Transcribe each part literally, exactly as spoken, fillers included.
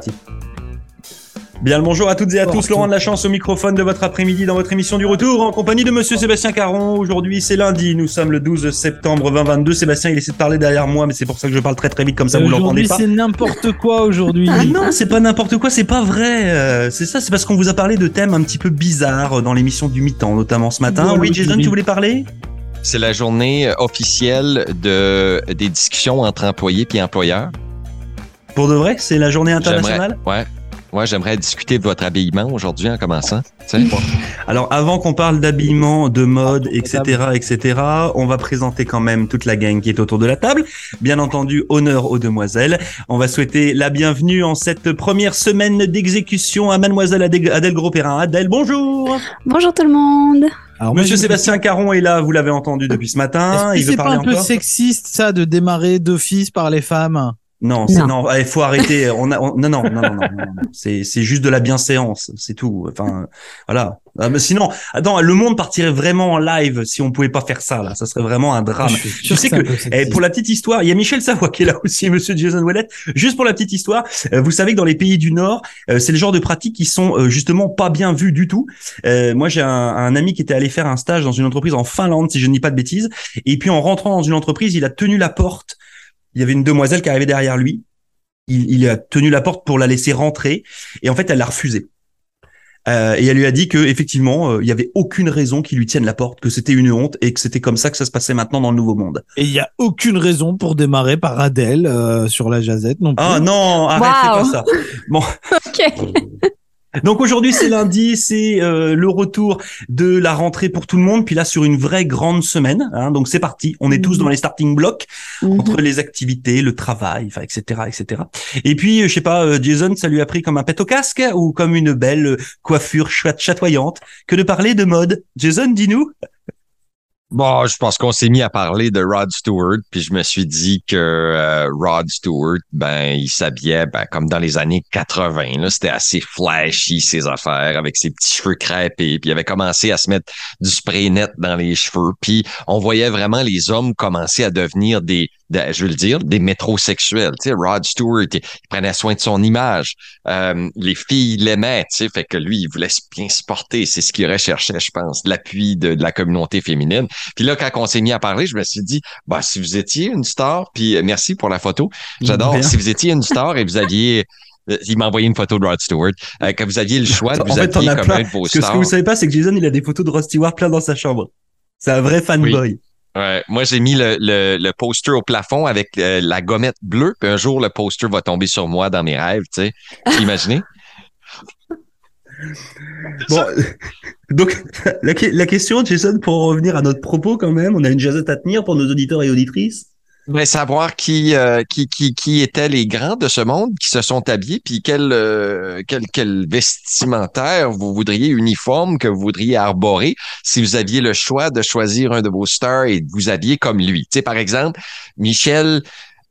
parti. Bien le bonjour à toutes et à tous, Laurent de Lachance au microphone de votre après-midi dans votre émission du retour en compagnie de Monsieur Sébastien Caron. Aujourd'hui c'est lundi, nous sommes le douze septembre vingt vingt-deux. Sébastien il essaie de parler derrière moi mais c'est pour ça que je parle très très vite comme ça vous l'entendez pas. Aujourd'hui c'est n'importe quoi aujourd'hui. Ah non c'est pas n'importe quoi, c'est pas vrai, c'est ça, c'est parce qu'on vous a parlé de thèmes un petit peu bizarres dans l'émission du mi-temps notamment ce matin. Oui Jason tu voulais parler ? C'est la journée officielle de, des discussions entre employés et employeurs. Pour de vrai, c'est la journée internationale ? J'aimerais, ouais. Moi, j'aimerais discuter de votre habillement aujourd'hui en commençant. Alors, avant qu'on parle d'habillement, de mode, et cetera, et cetera, on va présenter quand même toute la gang qui est autour de la table. Bien entendu, honneur aux demoiselles. On va souhaiter la bienvenue en cette première semaine d'exécution à Mademoiselle Adèle Grosperin. Adèle, bonjour. Bonjour tout le monde. Alors, Monsieur moi, Sébastien me... Caron est là, vous l'avez entendu depuis ce matin. Est-ce que c'est pas un peu sexiste ça de démarrer d'office par les femmes ? Non, c'est, non, non, allez, faut arrêter. On a, on, non, non, non, non, non, non, non. C'est, c'est juste de la bienséance, c'est tout. Enfin, voilà. Ah, mais sinon, attends, le monde partirait vraiment en live si on pouvait pas faire ça. Là, ça serait vraiment un drame. Je sais que, que eh, pour la petite histoire, il y a Michel Savoie qui est là aussi, Monsieur Jason Wallet. Juste pour la petite histoire, euh, vous savez que dans les pays du Nord, euh, c'est le genre de pratiques qui sont euh, justement pas bien vues du tout. Euh, moi, j'ai un, un ami qui était allé faire un stage dans une entreprise en Finlande, si je ne dis pas de bêtises. Et puis, en rentrant dans une entreprise, il a tenu la porte. Il y avait une demoiselle qui arrivait derrière lui. Il, il a tenu la porte pour la laisser rentrer. Et en fait, elle l'a refusé. Euh, et elle lui a dit que effectivement, euh, il y avait aucune raison qu'il lui tienne la porte, que c'était une honte et que c'était comme ça que ça se passait maintenant dans le nouveau monde. Et il y a aucune raison pour démarrer par Adèle euh, sur la jazette non plus. Ah non, arrête, wow. C'est pas ça. Bon. Ok. Donc aujourd'hui c'est lundi, c'est euh, le retour de la rentrée pour tout le monde, puis là sur une vraie grande semaine, hein, donc c'est parti, on est mmh. tous dans les starting blocks, mmh. entre les activités, le travail, enfin et cetera et cetera. Et puis je sais pas, Jason ça lui a pris comme un pet au casque ou comme une belle coiffure ch- chatoyante que de parler de mode. Jason dis-nous. Bon, je pense qu'on s'est mis à parler de Rod Stewart, puis je me suis dit que euh, Rod Stewart, ben, il s'habillait ben, comme dans les années quatre-vingts. Là, c'était assez flashy, ses affaires, avec ses petits cheveux crêpés, puis il avait commencé à se mettre du spray net dans les cheveux, puis on voyait vraiment les hommes commencer à devenir des, des je veux le dire, des métrosexuels. Tu sais, Rod Stewart, il, il prenait soin de son image. Euh, les filles l'aimaient, tu sais, fait que lui, il voulait bien se porter. C'est ce qu'il recherchait, je pense, l'appui de, de la communauté féminine. Puis là, quand on s'est mis à parler, je me suis dit, bah, si vous étiez une star, puis merci pour la photo, j'adore, bien. Si vous étiez une star et vous aviez, il m'a envoyé une photo de Rod Stewart, euh, que vous aviez le choix de vous habiller comme plein. Un de vos stars. Ce que vous savez pas, c'est que Jason, il a des photos de Rod Stewart plein dans sa chambre. C'est un vrai fanboy. Oui. Ouais, moi, j'ai mis le, le, le poster au plafond avec euh, la gommette bleue, puis un jour, le poster va tomber sur moi dans mes rêves, tu sais. Imaginez. Bon, donc la, la question, Jason, pour revenir à notre propos quand même, on a une jazette à tenir pour nos auditeurs et auditrices. Mais savoir qui, euh, qui, qui, qui étaient les grands de ce monde qui se sont habillés, puis quel, euh, quel, quel vestimentaire vous voudriez, uniforme que vous voudriez arborer si vous aviez le choix de choisir un de vos stars et de vous habiller comme lui. Tu sais, par exemple, Michel...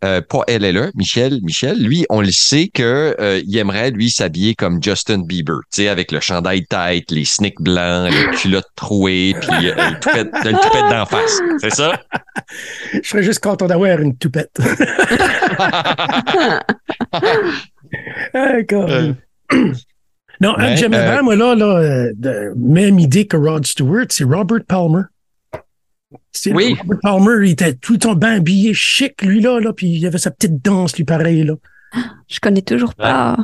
Euh, pas elle est là, Michel, Michel, lui, on le sait que euh, il aimerait, lui, s'habiller comme Justin Bieber, tu sais, avec le chandail tight, les sneaks blancs, les culottes trouées, puis euh, une toupette, une toupette d'en face, c'est ça? Je serais juste content d'avoir une toupette. D'accord. Euh, non, ouais, j'aime euh, bien, moi, là, là euh, même idée que Rod Stewart, c'est Robert Palmer. C'est oui. Robert Palmer, il était tout le temps bien habillé, chic, lui-là, là, puis il avait sa petite danse, lui, pareil, là. Je connais toujours pas.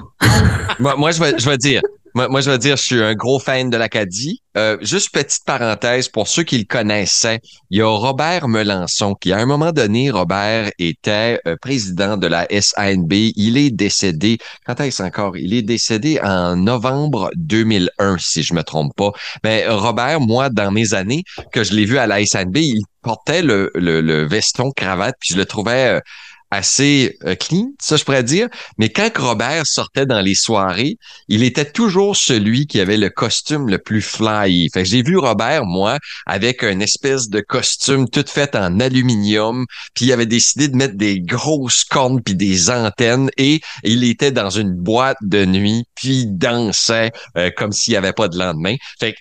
moi, moi, je vais, je vais dire, moi, moi, je vais dire, je suis un gros fan de l'Acadie. Euh, juste petite parenthèse, pour ceux qui le connaissaient, il y a Robert Melançon, qui à un moment donné, Robert était euh, président de la S A N B. Il est décédé, quand est-ce encore? Il est décédé en novembre deux mille un, si je me trompe pas. Mais Robert, moi, dans mes années, que je l'ai vu à la S A N B, il portait le, le, le veston-cravate, puis je le trouvais... Euh, assez clean, ça je pourrais dire, mais quand Robert sortait dans les soirées, il était toujours celui qui avait le costume le plus fly. Fait que j'ai vu Robert, moi, avec une espèce de costume toute faite en aluminium, puis il avait décidé de mettre des grosses cornes puis des antennes, et il était dans une boîte de nuit, puis il dansait euh, comme s'il n'y avait pas de lendemain. Fait que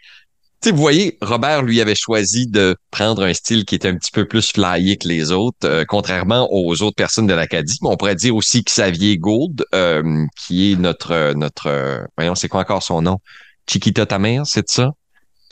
Tu sais, vous voyez, Robert, lui, avait choisi de prendre un style qui était un petit peu plus flyé que les autres, euh, contrairement aux autres personnes de l'Acadie. Mais on pourrait dire aussi que Xavier Gould, euh, qui est notre... notre euh, voyons, c'est quoi encore son nom? Chiquita ta mère, c'est ça?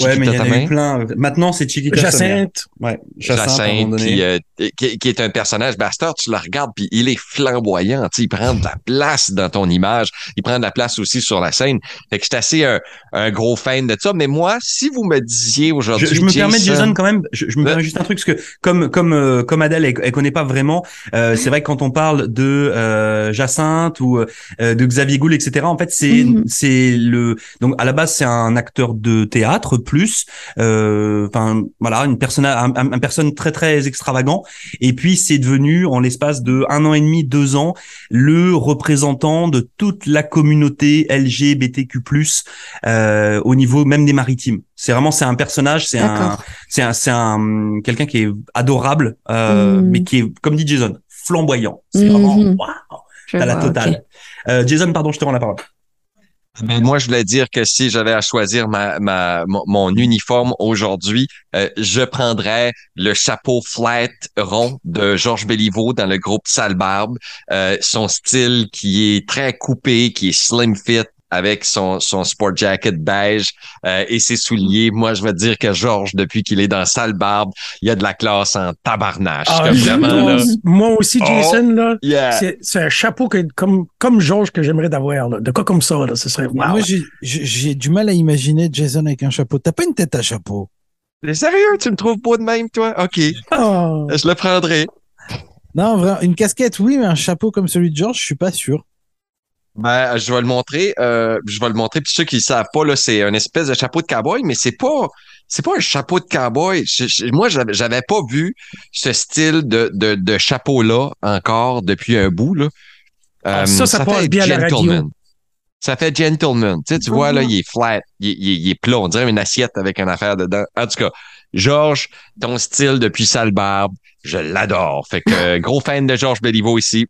Chiquita, ouais, mais il y en a eu plein. Maintenant, c'est Chiquita Jacinthe. Ouais, Jacinthe, Jacinthe qui, euh, qui, qui est un personnage bastard. Tu le regardes, puis il est flamboyant. Il prend de la place dans ton image. Il prend de la place aussi sur la scène. Fait que je suis assez un, un gros fan de ça. Mais moi, si vous me disiez aujourd'hui... Je, je me Jason, permets, Jason, quand même, je, je me le... permets juste un truc, parce que comme comme euh, comme Adèle, elle, elle connaît pas vraiment, euh, c'est vrai que quand on parle de euh, Jacinthe ou euh, de Xavier Gould, et cetera, en fait, c'est mm-hmm. c'est le... Donc, à la base, c'est un acteur de théâtre, plus euh enfin voilà, une personne un, un personne très très extravagant, et puis c'est devenu en l'espace de un an et demi, deux ans, le représentant de toute la communauté L G B T Q plus euh au niveau même des Maritimes. C'est vraiment, c'est un personnage, c'est D'accord. un c'est un c'est un quelqu'un qui est adorable, euh mmh. mais qui est, comme dit Jason, flamboyant. C'est mmh. vraiment waouh, t'as la totale. Okay. Euh Jason, pardon, je te rends la parole. Ben, moi, je voulais dire que si j'avais à choisir ma, ma, mon, mon uniforme aujourd'hui, euh, je prendrais le chapeau flat rond de Georges Belliveau dans le groupe Salebarbe. Euh, son style qui est très coupé, qui est slim fit, avec son, son sport jacket beige euh, et ses souliers. Moi, je vais dire que Georges, depuis qu'il est dans Salebarbe, il y a de la classe en tabarnache. Ah, comme vraiment, là. Moi aussi, Jason, oh, là, yeah. c'est, c'est un chapeau que, comme, comme Georges que j'aimerais d'avoir. Là. De quoi comme ça, là, ce serait... Wow. Moi, j'ai, j'ai du mal à imaginer Jason avec un chapeau. T'as pas une tête à chapeau. Mais sérieux, tu me trouves beau de même, toi? OK. Oh. Je le prendrai. Non, vraiment, une casquette, oui, mais un chapeau comme celui de Georges, je suis pas sûr. Ben, je vais le montrer, euh, je vais le montrer. Puis ceux qui savent pas, là, c'est une espèce de chapeau de cowboy, mais c'est pas, c'est pas un chapeau de cowboy. Je, je, moi, j'avais, j'avais pas vu ce style de, de, de chapeau-là encore depuis un bout, là. Euh, ça, ça, ça passe bien à la radio. Ça fait gentleman. Tu sais, tu vois, là, il est flat, il, il, il est plat. On dirait une assiette avec une affaire dedans. En tout cas, Georges, ton style depuis Salebarbe, je l'adore. Fait que, gros fan de Georges Belliveau ici.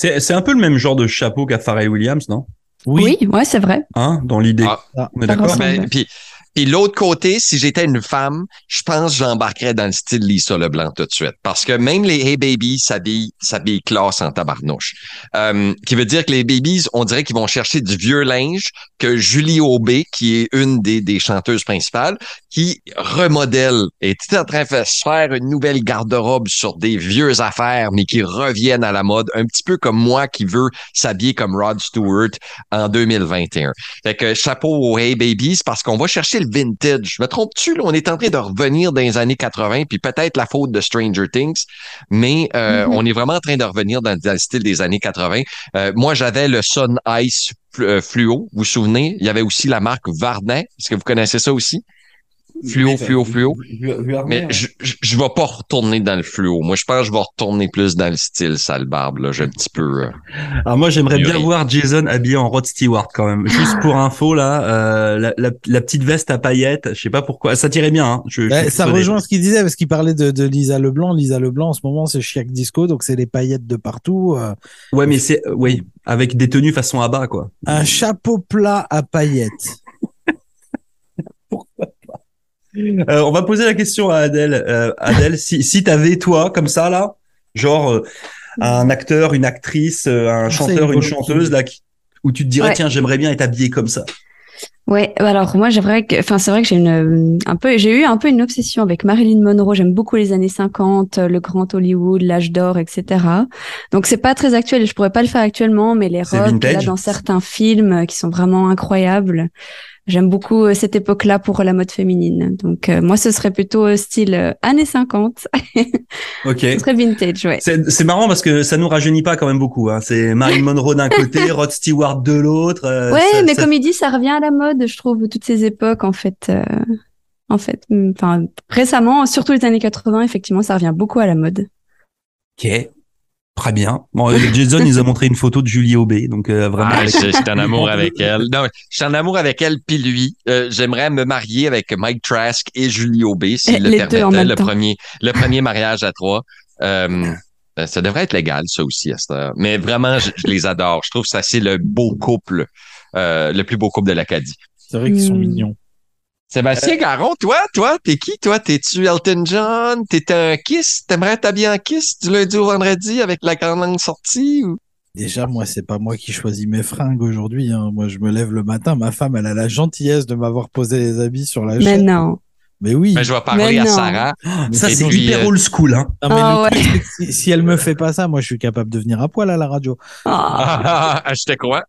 C'est, c'est un peu le même genre de chapeau qu'à Pharrell Williams, non? Oui, oui, ouais, c'est vrai. Hein, dans l'idée. Ah, on est d'accord. Ben, puis, puis l'autre côté, si j'étais une femme, je pense que j'embarquerais dans le style Lisa Leblanc tout de suite. Parce que même les Hay Babies s'habillent, s'habillent classe en tabarnouche. Euh, qui veut dire que les Babies, on dirait qu'ils vont chercher du vieux linge que Julie Aubé, qui est une des, des chanteuses principales, qui remodèle, est en train de faire une nouvelle garde-robe sur des vieux affaires, mais qui reviennent à la mode, un petit peu comme moi qui veux s'habiller comme Rod Stewart en deux mille vingt et un. Fait que chapeau aux Hey Babies, parce qu'on va chercher le vintage. Me trompes-tu, là? On est en train de revenir dans les années quatre-vingts, puis peut-être la faute de Stranger Things, mais euh, mm-hmm. on est vraiment en train de revenir dans, dans le style des années quatre-vingts. Euh, moi, j'avais le Sun Ice fluo, vous vous souvenez? Il y avait aussi la marque Varnet. Est-ce que vous connaissez ça aussi? Fluo, fluo, fluo. Mais je, je, je vais pas retourner dans le fluo. Moi, je pense que je vais retourner plus dans le style Salebarbe, là. J'ai un petit peu... Euh, Alors moi, j'aimerais bien voir Jason habillé en Rod Stewart, quand même. Juste pour info, là, euh, la, la, la petite veste à paillettes, je sais pas pourquoi. Ça tirait bien, hein. Je, ben, je ça rejoint des... ce qu'il disait, parce qu'il parlait de, de Lisa Leblanc. Lisa Leblanc, en ce moment, c'est Chiac Disco, donc c'est les paillettes de partout. Euh, ouais, mais c'est... Euh, oui, avec des tenues façon à bas, quoi. Un chapeau plat à paillettes. Pourquoi? Euh, on va poser la question à Adèle. Euh, Adèle, si, si t'avais, toi, comme ça, là, genre euh, un acteur, une actrice, euh, un chanteur, une chanteuse, là, qui, où tu te dirais, ouais. tiens, j'aimerais bien être habillée comme ça. Ouais, alors moi, j'aimerais que, enfin, c'est vrai que j'ai une, un peu, j'ai eu un peu une obsession avec Marilyn Monroe. J'aime beaucoup les années cinquante, le grand Hollywood, l'âge d'or, et cetera. Donc c'est pas très actuel, je pourrais pas le faire actuellement, mais les robes là dans certains films qui sont vraiment incroyables. J'aime beaucoup cette époque-là pour la mode féminine. Donc, euh, moi, ce serait plutôt style euh, années cinquante. OK. Ce serait vintage, ouais. C'est, c'est marrant parce que ça nous rajeunit pas quand même beaucoup. Hein. C'est Marilyn Monroe d'un côté, Rod Stewart de l'autre. Euh, ouais, ça, mais ça... comme il dit, ça revient à la mode, je trouve, toutes ces époques, en fait. Euh, en fait, enfin, récemment, surtout les années quatre-vingts, effectivement, ça revient beaucoup à la mode. OK. Très bien. Bon, Jason, il nous a montré une photo de Julie Aubé, donc euh, vraiment. Ah, avec... je, je suis en amour avec elle. Non, je suis en amour avec elle puis lui. Euh, j'aimerais me marier avec Mike Trask et Julie Aubé, s'il le permettait, le premier, le premier mariage à trois. Euh, ça devrait être légal, ça aussi. Ça. Mais vraiment, je, je les adore. Je trouve que ça, c'est le beau couple, euh, le plus beau couple de l'Acadie. C'est vrai qu'ils sont mignons. Sébastien Caron, euh... toi, toi, t'es qui, toi? T'es-tu Elton John? T'es un Kiss? T'aimerais t'habiller en Kiss du lundi au vendredi avec la grande langue sortie? Ou... Déjà, moi, c'est pas moi qui choisis mes fringues aujourd'hui. Hein. Moi, je me lève le matin. Ma femme, elle a la gentillesse de m'avoir posé les habits sur la chaise. Mais non. Mais oui. Mais je vais parler à Sarah. Ah, ça, c'est puis, hyper old school. Hein. Non, mais oh, le... ouais. si, si elle me fait pas ça, moi, je suis capable de venir à poil à la radio. Ah, je te crois.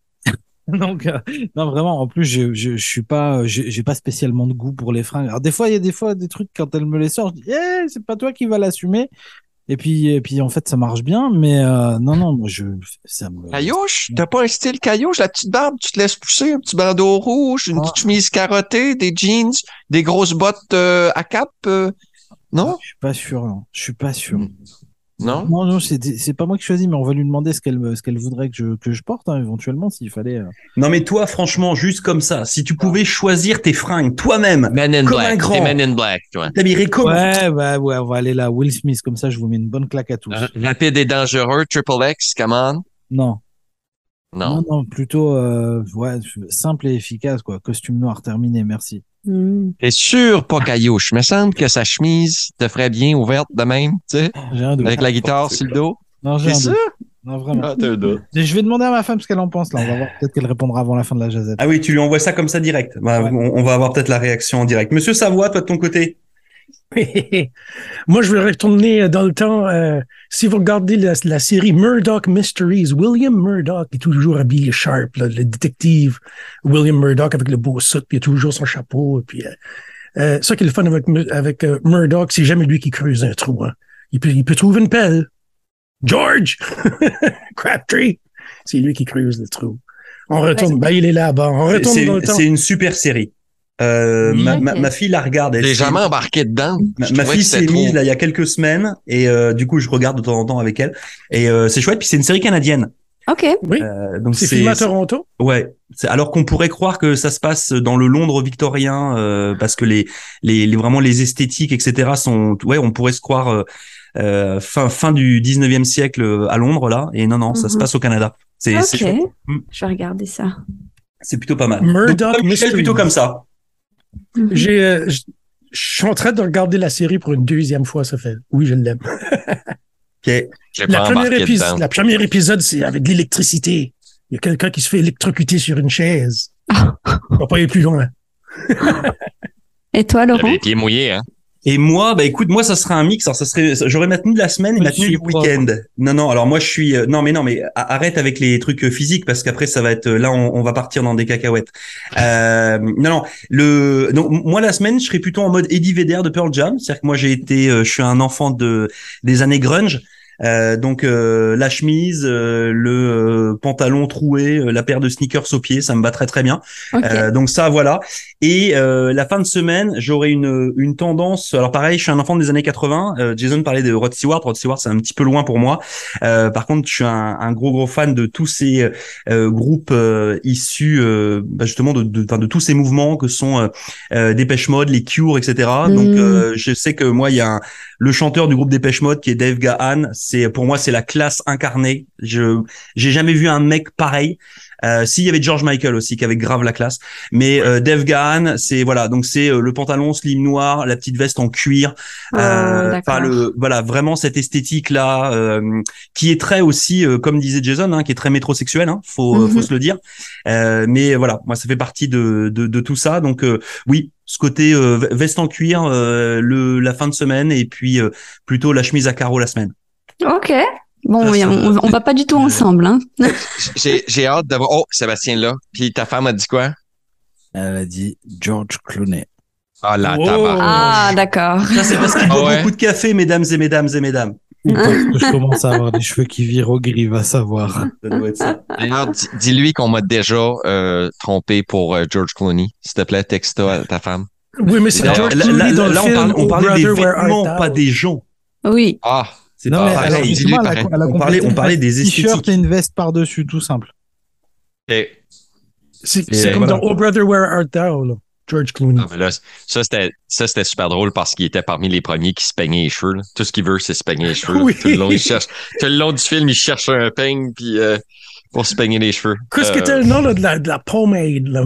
Donc, euh, non, vraiment, en plus, je, je, je suis pas, je, j'ai pas spécialement de goût pour les fringues. Alors, des fois, il y a des fois des trucs, quand elle me les sort, je dis, eh, c'est pas toi qui vas l'assumer. Et puis, et puis, en fait, ça marche bien, mais, euh, non, non, moi, je, ça me. Caillouche? T'as pas un style caillouche? La petite barbe, tu te laisses pousser, un petit bandeau rouge, une ah. petite chemise carottée, des jeans, des grosses bottes, euh, à cap, euh, non? Je suis pas sûr, non. Je suis pas sûr. Mmh. Non, non, non, c'est, c'est pas moi qui choisis, mais on va lui demander ce qu'elle, ce qu'elle voudrait que je, que je porte, hein, éventuellement, s'il fallait. Euh... Non, mais toi, franchement, juste comme ça, si tu pouvais choisir tes fringues toi-même, Men in comme Black, un grand, t'es Men in Black, tu vois. T'habillerais comment? Ouais, bah, ouais, on va aller là, Will Smith, comme ça, je vous mets une bonne claque à tous. Euh, rapide et dangereux, Triple X, come on. Non. Non. Non, non, plutôt, euh, ouais, simple et efficace, quoi. Costume noir terminé, merci. Mmh. T'es sûr pas caillouche? Il me semble que sa chemise te ferait bien ouverte de même, tu sais, avec la guitare sur le dos. Non, j'ai t'es sûr? Non, vraiment. Ah, t'es je vais demander à ma femme ce qu'elle en pense, là. On va voir. Peut-être qu'elle répondra avant la fin de la jazette. Ah oui, tu lui envoies ça comme ça direct. Bah, ouais. on, on va avoir peut-être la réaction en direct. Monsieur Savoie, toi de ton côté? Moi, je vais retourner dans le temps. Euh, si vous regardez la, la série Murdoch Mysteries, William Murdoch est toujours habillé sharp, là, le détective William Murdoch avec le beau soute, puis il a toujours son chapeau. Puis, euh, euh, ça qui est le fun avec, avec euh, Murdoch, c'est jamais lui qui creuse un trou. Hein. Il peut, il peut trouver une pelle. George! Crabtree! C'est lui qui creuse le trou. On retourne, ouais, bah, il est là-bas. On retourne c'est, dans le temps. C'est une super série. Euh, ma, ma, ma fille la regarde. Elle est jamais embarquée dedans. Ma, ma fille s'est trop... mise là il y a quelques semaines et euh, du coup je regarde de temps en temps avec elle et euh, c'est chouette. Puis c'est une série canadienne. Ok. Oui. Euh, donc c'est, c'est filmé à Toronto. C'est... Ouais. C'est... Alors qu'on pourrait croire que ça se passe dans le Londres victorien euh, parce que les, les les vraiment les esthétiques et cetera sont ouais on pourrait se croire euh, fin fin du dix-neuvième siècle à Londres là et non non ça mm-hmm. se passe au Canada. C'est, ok. C'est mm. Je vais regarder ça. C'est plutôt pas mal. Murdoch Mysteries plutôt comme ça. Mm-hmm. J'ai, euh, je suis en train de regarder la série pour une deuxième fois, ça fait. Oui, je l'aime. Okay. J'ai la pas première épisode, la première épisode, c'est avec de l'électricité. Il y a quelqu'un qui se fait électrocuter sur une chaise. Ah. On va pas aller plus loin. Et toi, Laurent? J'avais les pieds mouillés, hein? Et moi, bah écoute, moi ça serait un mix. Alors, ça serait, j'aurais ma tenue de la semaine et ma tenue du week-end. Non, non. Alors moi je suis, euh, non mais non mais arrête avec les trucs physiques parce qu'après ça va être là on, on va partir dans des cacahuètes. Euh, non non. Le donc moi la semaine je serais plutôt en mode Eddie Vedder de Pearl Jam. C'est-à-dire que moi j'ai été, euh, je suis un enfant de des années grunge. Euh, donc euh, la chemise, euh, le euh, pantalon troué, euh, la paire de sneakers aux pieds, ça me va très très bien. Okay. Euh, donc ça voilà. Et euh, la fin de semaine, j'aurai une une tendance. Alors pareil, je suis un enfant des années quatre-vingts. Euh, Jason parlait de Rod Stewart. Rod Stewart, c'est un petit peu loin pour moi. Euh, par contre, je suis un, un gros gros fan de tous ces euh, groupes euh, issus euh, bah, justement de de, de tous ces mouvements que sont euh, euh, Dépêche Mode, les Cure, et cetera. Mm. Donc euh, je sais que moi il y a un, le chanteur du groupe Dépêche Mode qui est Dave Gahan. C'est pour moi c'est la classe incarnée. Je j'ai jamais vu un mec pareil. Euh, si il y avait George Michael aussi qui avait grave la classe, mais euh, Dave Gahan, c'est voilà donc c'est euh, le pantalon slim noir, la petite veste en cuir, euh, enfin euh, le voilà vraiment cette esthétique là euh, qui est très aussi euh, comme disait Jason, hein, qui est très métrosexuel, hein, faut mm-hmm. faut se le dire. Euh, mais voilà moi ça fait partie de de, de tout ça donc euh, oui. Ce côté euh, veste en cuir euh, le la fin de semaine et puis euh, plutôt la chemise à carreaux la semaine. Ok. Bon, oui, on, on va pas du tout ensemble, hein. j'ai, j'ai hâte d'avoir. Oh, Sébastien là. Puis ta femme a dit quoi? Elle a dit George Clooney. Ah là, oh, tabarnak. Ah d'accord. Ça c'est parce qu'il boit ouais. beaucoup de café, mesdames et mesdames et mesdames. Parce que je commence à avoir des cheveux qui virent au gris, va savoir. Ça doit être ça. D'ailleurs, d- dis-lui qu'on m'a déjà euh, trompé pour euh, George Clooney. S'il te plaît, texte à ta femme. Oui, mais c'est là, George Clooney là, dans là, le là, film. Là, on parlait des vêtements, pas des gens. Oui. Ah. C'est non, mais pareil, alors, dis-lui pareil. La, la on, parlait, on parlait des esthétiques. T-shirt et une veste par-dessus, tout simple. Et, c'est c'est et comme voilà. dans Oh Brother, Where Art Thou, là. George Clooney. Ah, là, ça, c'était, ça, c'était super drôle parce qu'il était parmi les premiers qui se peignaient les cheveux. Là. Tout ce qu'il veut, c'est se peigner les cheveux. Oui. Tout, le long, il cherche, tout le long du film, il cherche un peigne, puis euh, Pour se peigner les cheveux. Qu'est-ce euh... que c'était le nom là, de, la, de la pomade, là,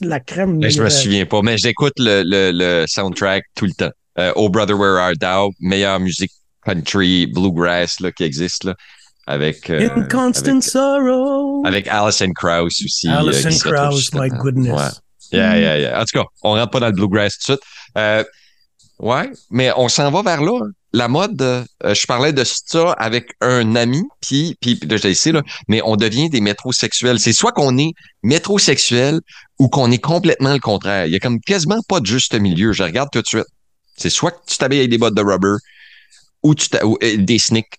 la crème? Ben, je me souviens pas, mais j'écoute le, le, le soundtrack tout le temps. Euh, Oh Brother Where Art Thou, meilleure musique country, bluegrass là, qui existe. Là, avec, euh, In Constant avec, Sorrow. Avec Alison Krauss aussi. Alison euh, Krauss, my goodness. Ouais. Yeah, yeah, yeah. En tout cas, on rentre pas dans le bluegrass tout de suite. Euh, ouais, mais on s'en va vers là. La mode, euh, je parlais de ça avec un ami, puis puis là, j'ai essayé, là, mais on devient des métrosexuels. C'est soit qu'on est métrosexuel ou qu'on est complètement le contraire. Il y a comme quasiment pas de juste milieu. Je regarde tout de suite. C'est soit que tu t'habilles avec des bottes de rubber ou, tu ou euh, des sneaks,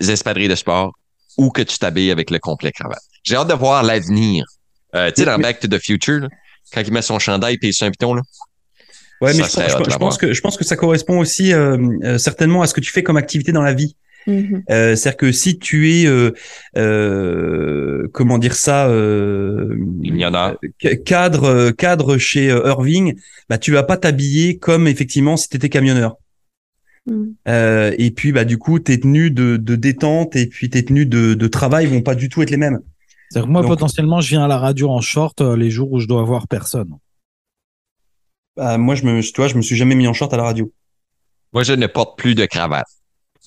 des espadrilles de sport, ou que tu t'habilles avec le complet cravate. J'ai hâte de voir l'avenir. Euh, tu sais, dans Back to the Future, là, quand il met son chandail et son piton, là. Ouais, mais ça, je, pense, je, pense que, je pense que ça correspond aussi euh, euh, certainement à ce que tu fais comme activité dans la vie. Mm-hmm. Euh, c'est-à-dire que si tu es, euh, euh, comment dire ça, euh, il y en a. cadre, cadre chez Irving, bah, tu vas pas t'habiller comme effectivement si tu étais camionneur. Mm. Euh, et puis, bah, du coup, tes tenues de, de détente et puis tes tenues de, de travail vont pas du tout être les mêmes. C'est-à-dire que moi, donc, potentiellement, je viens à la radio en short euh, les jours où je dois voir personne. Bah, moi, je me, tu vois, je me suis jamais mis en short à la radio. Moi, je ne porte plus de cravate.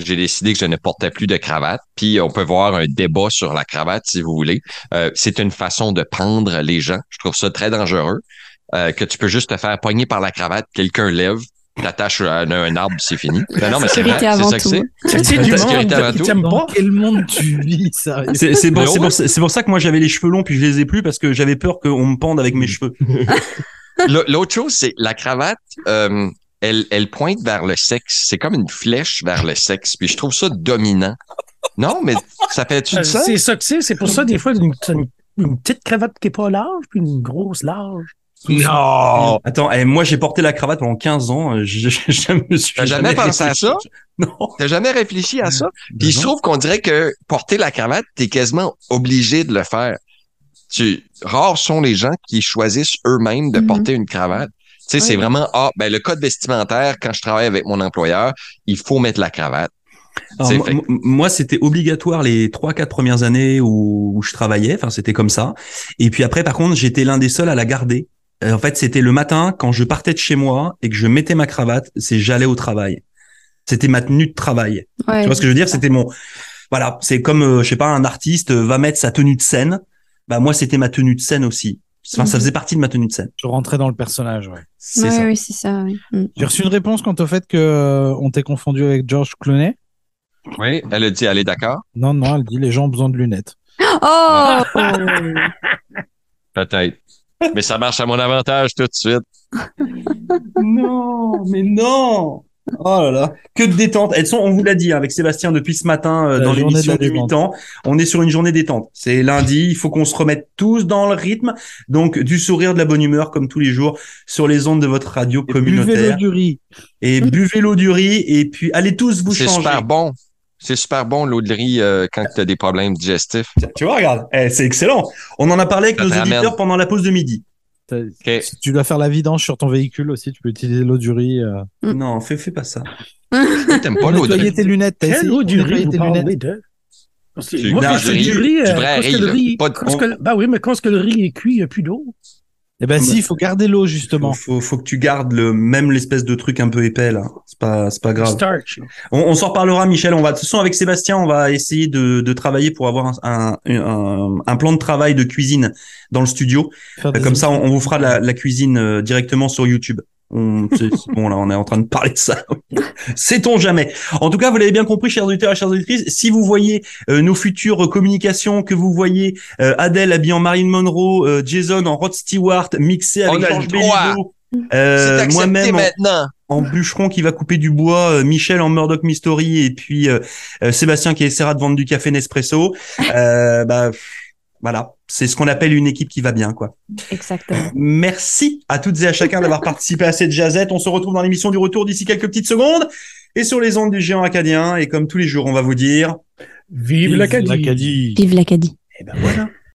J'ai décidé que je ne portais plus de cravate. Puis, on peut voir un débat sur la cravate, si vous voulez. Euh, c'est une façon de prendre les gens. Je trouve ça très dangereux. Euh, que tu peux juste te faire pogner par la cravate, quelqu'un lève, t'attaches à un, un arbre, c'est fini. Ben non, mais c'est vrai, c'est ça que c'est. C'est, c'est du monde qui t'aime pas. Quel monde tu vis, ça. C'est, c'est, pour, c'est, pour, c'est pour ça que moi, j'avais les cheveux longs puis je les ai plus parce que j'avais peur qu'on me pende avec mes cheveux. L'autre chose, c'est la cravate, euh, elle, elle pointe vers le sexe. C'est comme une flèche vers le sexe. Puis je trouve ça dominant. Non, mais ça fait-tu de euh, ça? C'est ça que c'est. C'est pour ça, des fois, une, une, une petite cravate qui n'est pas large, puis une grosse large. Non! Attends, eh, moi, j'ai porté la cravate pendant quinze ans. Je, je, je me suis T'as jamais, jamais pensé réfléchi. à ça? Non. T'as jamais réfléchi à ça? Puis je trouve qu'on dirait que porter la cravate, t'es quasiment obligé de le faire. Tu, rares sont les gens qui choisissent eux-mêmes de mm-hmm. porter une cravate. Tu sais, oui. c'est vraiment, ah, ben, le code vestimentaire, quand je travaille avec mon employeur, il faut mettre la cravate. Alors, moi, fait... moi, c'était obligatoire les trois, quatre premières années où, où je travaillais. Enfin, c'était comme ça. Et puis après, par contre, j'étais l'un des seuls à la garder. En fait, c'était le matin, quand je partais de chez moi et que je mettais ma cravate, c'est j'allais au travail. C'était ma tenue de travail. Ouais. Tu vois ce que je veux dire? C'était mon, voilà, c'est comme, euh, je sais pas, un artiste va mettre sa tenue de scène. Bah, moi, c'était ma tenue de scène aussi. Enfin, mmh. ça faisait partie de ma tenue de scène. Je rentrais dans le personnage, ouais. C'est ouais, ça. Oui, c'est ça, oui. Mmh. J'ai reçu une réponse quant au fait que, euh, on t'ait confondu avec George Clooney. Oui, elle a dit, elle est d'accord. Non, non, elle dit, les gens ont besoin de lunettes. Oh! Peut-être. Mais ça marche à mon avantage tout de suite. Non, mais non! Oh là là, que de détente. Elles sont, on vous l'a dit avec Sébastien depuis ce matin euh, dans l'émission du huit ans. On est sur une journée détente. C'est lundi, il faut qu'on se remette tous dans le rythme. Donc du sourire, de la bonne humeur comme tous les jours sur les ondes de votre radio et communautaire. Buvez l'eau du riz. Et buvez l'eau du riz et puis allez tous vous changer. C'est super bon. C'est super bon l'eau de riz euh, quand tu as des problèmes digestifs. Tu vois, regarde, eh, c'est excellent. On en a parlé avec Ça nos auditeurs amène. pendant la pause de midi. Okay. Si tu dois faire la vidange sur ton véhicule aussi, tu peux utiliser l'eau du riz. Euh... Non, fais, fais pas ça. T'aimes pas l'eau du riz. Tes lunettes, t'as essayé l'eau du riz. Tes lunettes. De... C'est Moi, quand c'est du riz, euh, vrai quand le riz, pas de quand que, bah oui, mais quand que le riz est cuit, il n'y a plus d'eau. Eh ben, non, si, il bah, faut garder l'eau justement. Faut, faut, faut que tu gardes le même l'espèce de truc un peu épais là. C'est pas, c'est pas grave. Starch. On, on s'en reparlera, Michel. On va, de toute façon, avec Sébastien, on va essayer de, de travailler pour avoir un, un, un, un plan de travail de cuisine dans le studio. Faire Comme ça, on, on vous fera la, la cuisine euh, directement sur YouTube. On, c'est, bon, là, on est en train de parler de ça. Sait-on jamais. En tout cas, vous l'avez bien compris, chers auditeurs et chères auditrices, si vous voyez euh, nos futures communications, que vous voyez euh, Adèle habillée en Marilyn Monroe, euh, Jason en Rod Stewart, mixé avec Georges Belliveau, euh, moi-même en, en bûcheron qui va couper du bois, euh, Michel en Murdoch Mysteries et puis euh, euh, Sébastien qui essaiera de vendre du café Nespresso. Euh, bah, Voilà, c'est ce qu'on appelle une équipe qui va bien, quoi. Exactement. Merci à toutes et à chacun d'avoir participé à cette jazzette. On se retrouve dans l'émission du retour d'ici quelques petites secondes et sur les ondes du géant acadien. Et comme tous les jours, on va vous dire... Vive l'Acadie! Vive l'Acadie! Vive l'Acadie! Et ben voilà.